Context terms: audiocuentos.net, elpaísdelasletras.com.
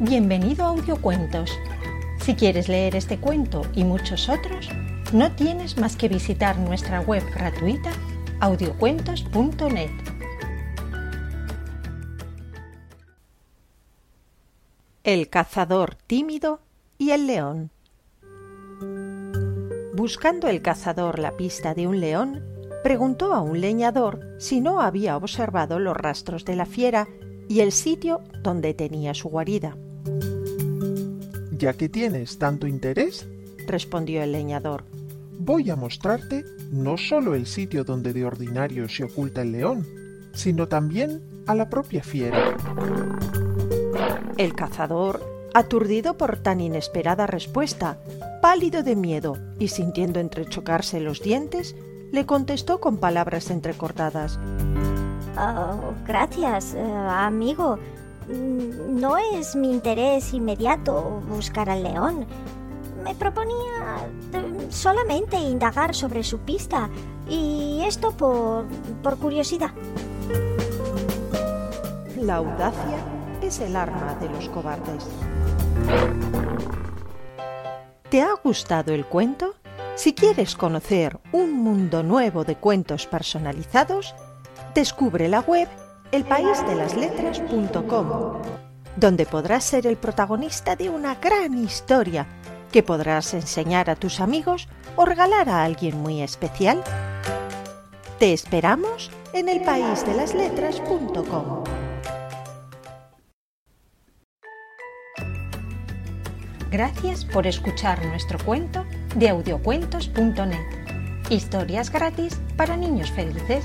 Bienvenido a Audiocuentos. Si quieres leer este cuento y muchos otros, no tienes más que visitar nuestra web gratuita audiocuentos.net. El cazador tímido y el león. Buscando el cazador la pista de un león, preguntó a un leñador si no había observado los rastros de la fiera y el sitio donde tenía su guarida. «Ya que tienes tanto interés», respondió el leñador, «voy a mostrarte no solo el sitio donde de ordinario se oculta el león, sino también a la propia fiera». El cazador, aturdido por tan inesperada respuesta, pálido de miedo y sintiendo entrechocarse los dientes, le contestó con palabras entrecortadas. «Oh, gracias, amigo. No es mi interés inmediato buscar al león. Me proponía solamente indagar sobre su pista, y esto por curiosidad». La audacia es el arma de los cobardes. ¿Te ha gustado el cuento? Si quieres conocer un mundo nuevo de cuentos personalizados, descubre la web elpaísdelasletras.com, donde podrás ser el protagonista de una gran historia que podrás enseñar a tus amigos o regalar a alguien muy especial. Te esperamos en elpaísdelasletras.com. Gracias por escuchar nuestro cuento de audiocuentos.net. Historias gratis para niños felices.